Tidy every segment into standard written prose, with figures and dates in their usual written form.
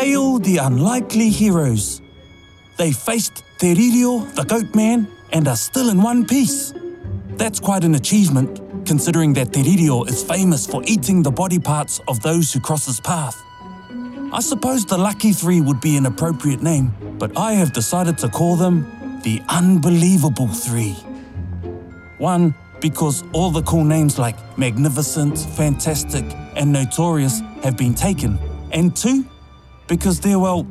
hail the unlikely heroes. They faced Te Ririo, the goat man, and are still in one piece. That's quite an achievement, considering that Te Ririo is famous for eating the body parts of those who cross his path. I suppose the Lucky Three would be an appropriate name, but I have decided to call them the Unbelievable Three. One, because all the cool names like Magnificent, Fantastic, and Notorious have been taken. And two, because they're, well,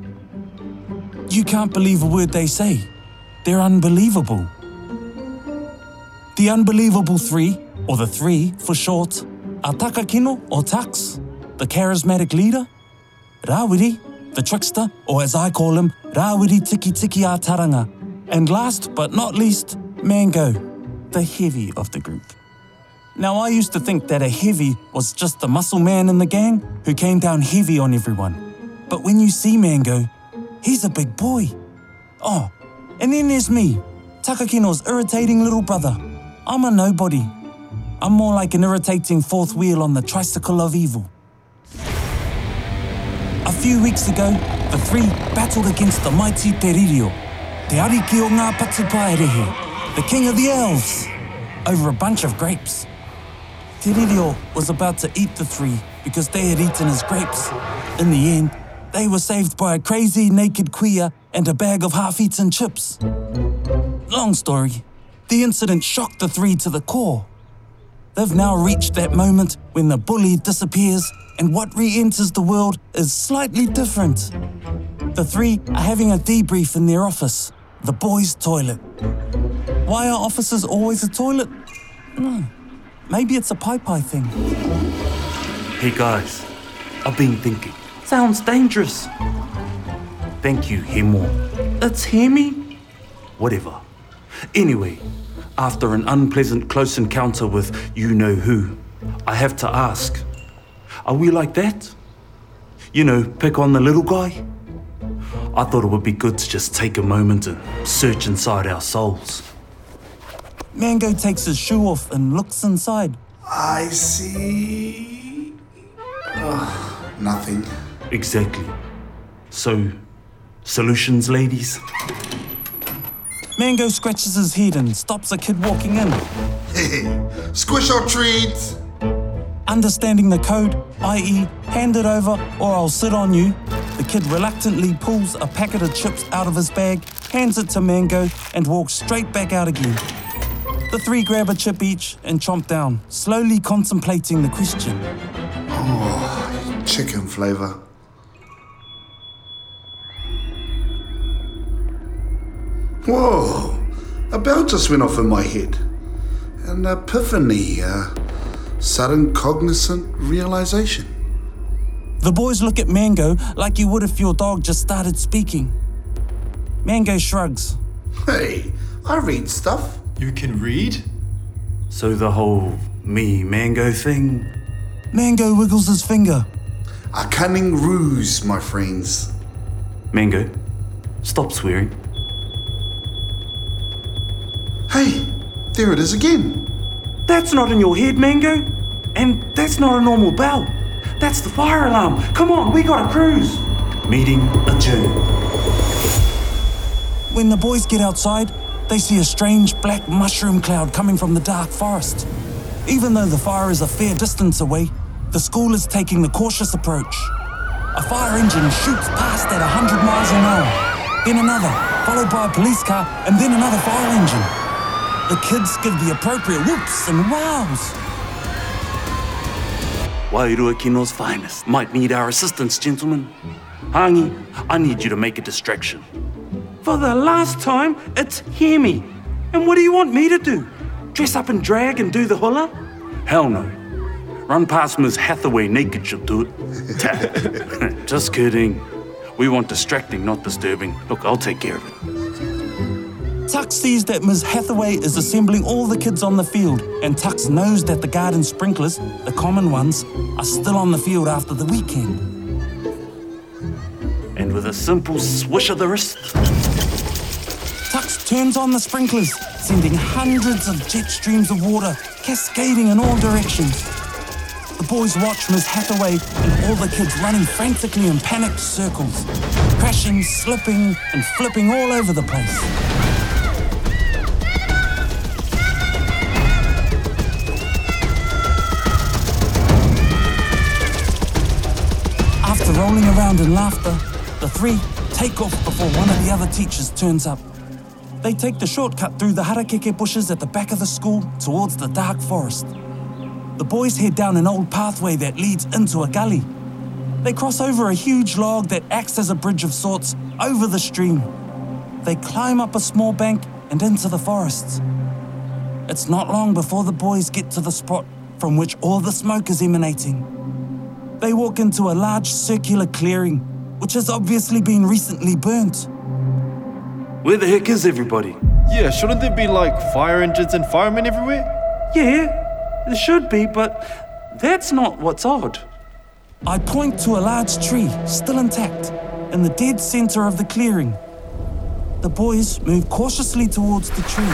you can't believe a word they say. They're unbelievable. The Unbelievable Three, or the Three for short, are Takakino, or Tux, the charismatic leader, Rawiri, the trickster, or as I call him, Rawiri Tiki Tiki A Taranga, and last but not least, Mango, the heavy of the group. Now, I used to think that a heavy was just the muscle man in the gang who came down heavy on everyone. But when you see Mango, he's a big boy. Oh, and then there's me, Takakino's irritating little brother. I'm a nobody. I'm more like an irritating fourth wheel on the tricycle of evil. A few weeks ago, the three battled against the mighty Te Ririo, the Ariki o nga Patupaiarehe, the king of the elves, over a bunch of grapes. Te Ririo was about to eat the three because they had eaten his grapes. In the end, they were saved by a crazy naked kuia and a bag of half-eaten chips. Long story, the incident shocked the three to the core. They've now reached that moment when the bully disappears and what re-enters the world is slightly different. The three are having a debrief in their office, the boys' toilet. Why are offices always a toilet? No. Maybe it's a pai-pai thing. Hey guys, I've been thinking. Sounds dangerous. Thank you, Hemor. It's Hemi? Whatever. Anyway, after an unpleasant close encounter with you-know-who, I have to ask, are we like that? You know, pick on the little guy? I thought it would be good to just take a moment and search inside our souls. Mango takes his shoe off and looks inside. I see... oh, nothing. Exactly. So, solutions, ladies? Mango scratches his head and stops a kid walking in. Hey, squish or treat! Understanding the code, i.e. hand it over or I'll sit on you, the kid reluctantly pulls a packet of chips out of his bag, hands it to Mango, and walks straight back out again. The three grab a chip each and chomp down, slowly contemplating the question. Oh, chicken flavour. Whoa, a bell just went off in my head. An epiphany, sudden cognizant realisation. The boys look at Mango like you would if your dog just started speaking. Mango shrugs. Hey, I read stuff. You can read? So the whole me Mango thing? Mango wiggles his finger. A cunning ruse, my friends. Mango, stop swearing. Hey, there it is again. That's not in your head, Mango. And that's not a normal bell. That's the fire alarm. Come on, we gotta cruise. Meeting adjourned. When the boys get outside, they see a strange black mushroom cloud coming from the dark forest. Even though the fire is a fair distance away, the school is taking the cautious approach. A fire engine shoots past at 100 miles an hour, then another, followed by a police car, and then another fire engine. The kids give the appropriate whoops and wows. Wairu Akino's finest might need our assistance, gentlemen. Hangi, I need you to make a distraction. For the last time, it's Hemi. And what do you want me to do? Dress up in drag and do the hula? Hell no. Run past Ms. Hathaway naked, she'll do it. Just kidding. We want distracting, not disturbing. Look, I'll take care of it. Tux sees that Ms. Hathaway is assembling all the kids on the field, and Tux knows that the garden sprinklers, the common ones, are still on the field after the weekend. And with a simple swish of the wrist, Tux turns on the sprinklers, sending hundreds of jet streams of water cascading in all directions. The boys watch Ms. Hathaway and all the kids running frantically in panicked circles, crashing, slipping and flipping all over the place. After rolling around in laughter, the three take off before one of the other teachers turns up. They take the shortcut through the harakeke bushes at the back of the school towards the dark forest. The boys head down an old pathway that leads into a gully. They cross over a huge log that acts as a bridge of sorts over the stream. They climb up a small bank and into the forest. It's not long before the boys get to the spot from which all the smoke is emanating. They walk into a large circular clearing, which has obviously been recently burnt. Where the heck is everybody? Yeah, shouldn't there be like fire engines and firemen everywhere? Yeah, there should be, but that's not what's odd. I point to a large tree, still intact, in the dead center of the clearing. The boys move cautiously towards the tree.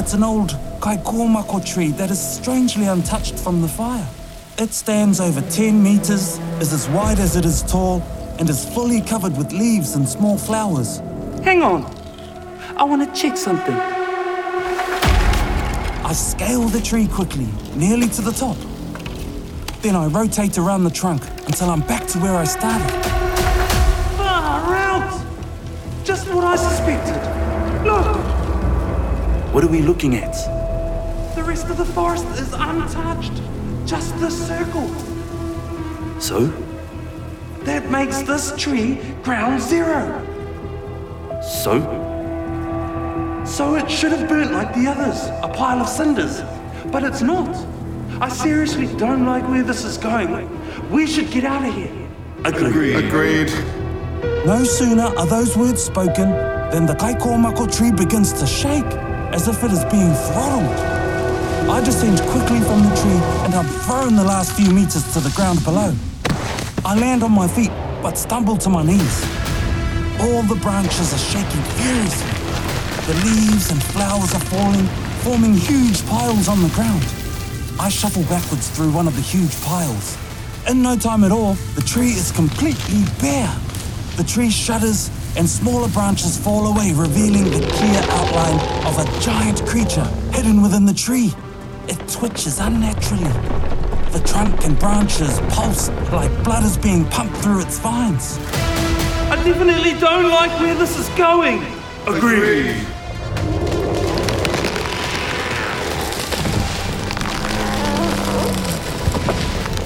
It's an old Kaikōmako tree that is strangely untouched from the fire. It stands over 10 meters, is as wide as it is tall, and is fully covered with leaves and small flowers. Hang on, I want to check something. I scale the tree quickly, nearly to the top. Then I rotate around the trunk until I'm back to where I started. Far out! Just what I suspected. Look! What are we looking at? The rest of the forest is untouched. Just this circle. So? That makes this tree ground zero. So it should have burnt like the others, a pile of cinders, but it's not. I seriously don't like where this is going. We should get out of here. Agreed. No sooner are those words spoken than the Kaikōmako tree begins to shake as if it is being throttled. I descend quickly from the tree and I'm thrown the last few meters to the ground below. I land on my feet but stumble to my knees. All the branches are shaking furiously. The leaves and flowers are falling, forming huge piles on the ground. I shuffle backwards through one of the huge piles. In no time at all, the tree is completely bare. The tree shudders and smaller branches fall away, revealing the clear outline of a giant creature hidden within the tree. It twitches unnaturally. The trunk and branches pulse like blood is being pumped through its vines. I definitely don't like where this is going. Agreed.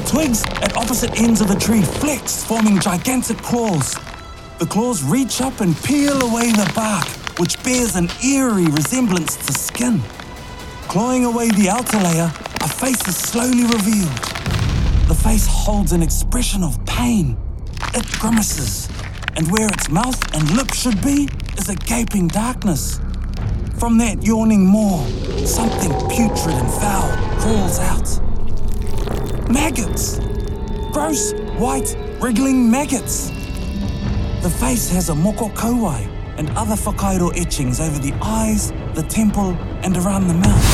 Twigs at opposite ends of the tree flex, forming gigantic claws. The claws reach up and peel away the bark, which bears an eerie resemblance to skin. Clawing away the outer layer, a face is slowly revealed. The face holds an expression of pain. It grimaces. And where its mouth and lips should be is a gaping darkness. From that yawning maw, something putrid and foul crawls out. Maggots! Gross, white, wriggling maggots! The face has a moko kauai and other whakairo etchings over the eyes, the temple, and around the mouth.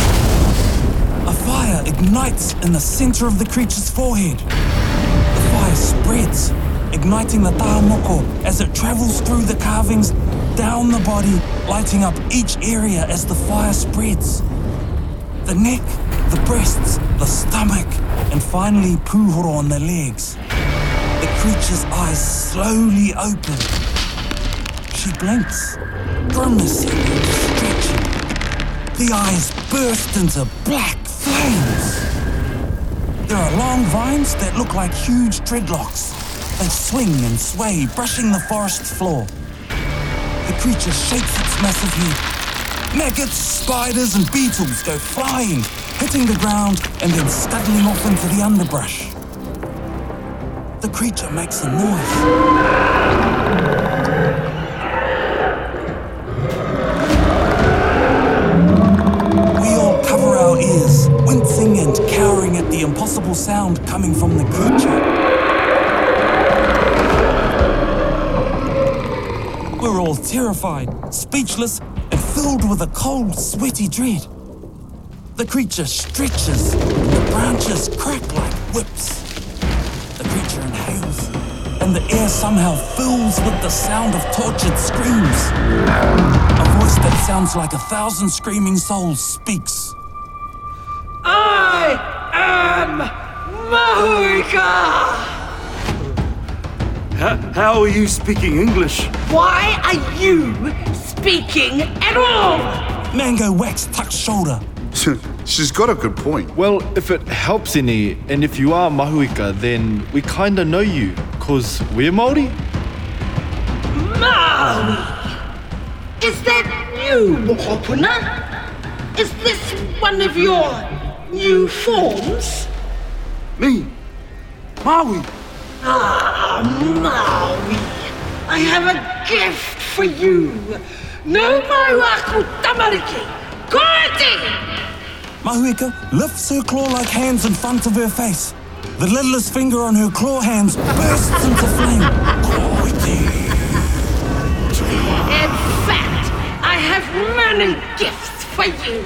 A fire ignites in the center of the creature's forehead. The fire spreads, igniting the tā moko as it travels through the carvings, down the body, lighting up each area as the fire spreads. The neck, the breasts, the stomach, and finally Pūhoro on the legs. The creature's eyes slowly open. She blinks, grimacing and stretching. The eyes burst into black flames. There are long vines that look like huge dreadlocks. They swing and sway, brushing the forest floor. The creature shakes its massive head. Maggots, spiders, and beetles go flying, hitting the ground and then scuttling off into the underbrush. The creature makes a noise. We all cover our ears, wincing and cowering at the impossible sound coming from the creature. We're all terrified, speechless, and filled with a cold, sweaty dread. The creature stretches, the branches crack like whip somehow fills with the sound of tortured screams. A voice that sounds like 1,000 screaming souls speaks. I am Mahuika! How are you speaking English? Why are you speaking at all? Mango whacks Tuck's shoulder. She's got a good point. Well, if it helps any, and if you are Mahuika, then we kinda know you, cause we're Māori. Maui! Is that you, mokopuna? Is this one of your new forms? Me? Maui? Ah, Maui, I have a gift for you. No mai wāku tamariki, Kōiti! Mahuika lifts her claw-like hands in front of her face. The littlest finger on her claw hands bursts into flame. In fact, I have many gifts for you.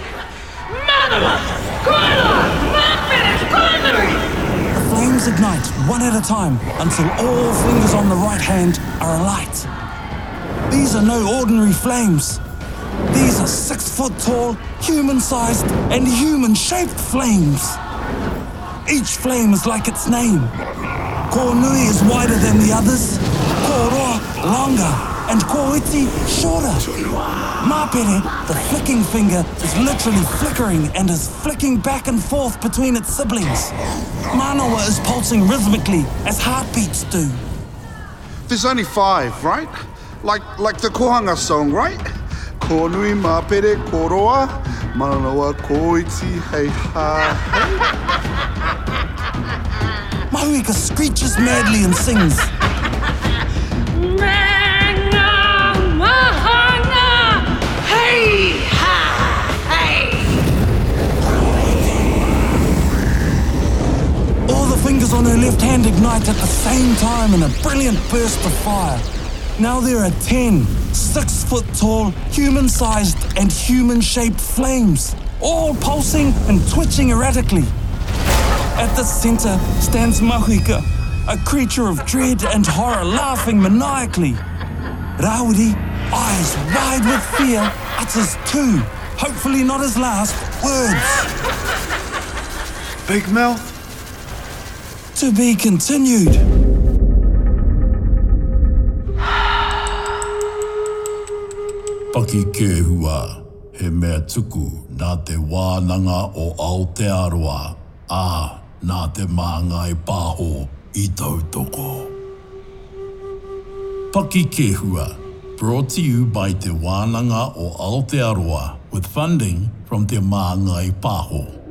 Manawa, Kōroa, Māpere, Kōnui. The flames ignite one at a time until all fingers on the right hand are alight. These are no ordinary flames. These are 6-foot-tall, human-sized and human-shaped flames. Each flame is like its name. Kōnui is wider than the others, Kōroa longer, and Kōwiti shorter. Māpere, the flicking finger, is literally flickering and is flicking back and forth between its siblings. Manawa is pulsing rhythmically as heartbeats do. There's only 5, right? Like the Kohanga song, right? Kōnui, Māpere, Kōroa, Manawa, Kōiti, hei ha. Mahuika screeches madly and sings. Mana mahana, hei ha hei. All the fingers on her left hand ignite at the same time in a brilliant burst of fire. Now there are 10 6-foot-tall, human-sized and human-shaped flames, all pulsing and twitching erratically. At the center stands Mahuika, a creature of dread and horror, laughing maniacally. Rawiri, eyes wide with fear, utters 2, hopefully not his last, words. Big mouth? To be continued. Pakikehua, he mea tuku nā te wānanga o Aotearoa, ā nā te māngai pāho i tautoko. Pakikehua, brought to you by te wānanga o Aotearoa, with funding from te māngai pāho.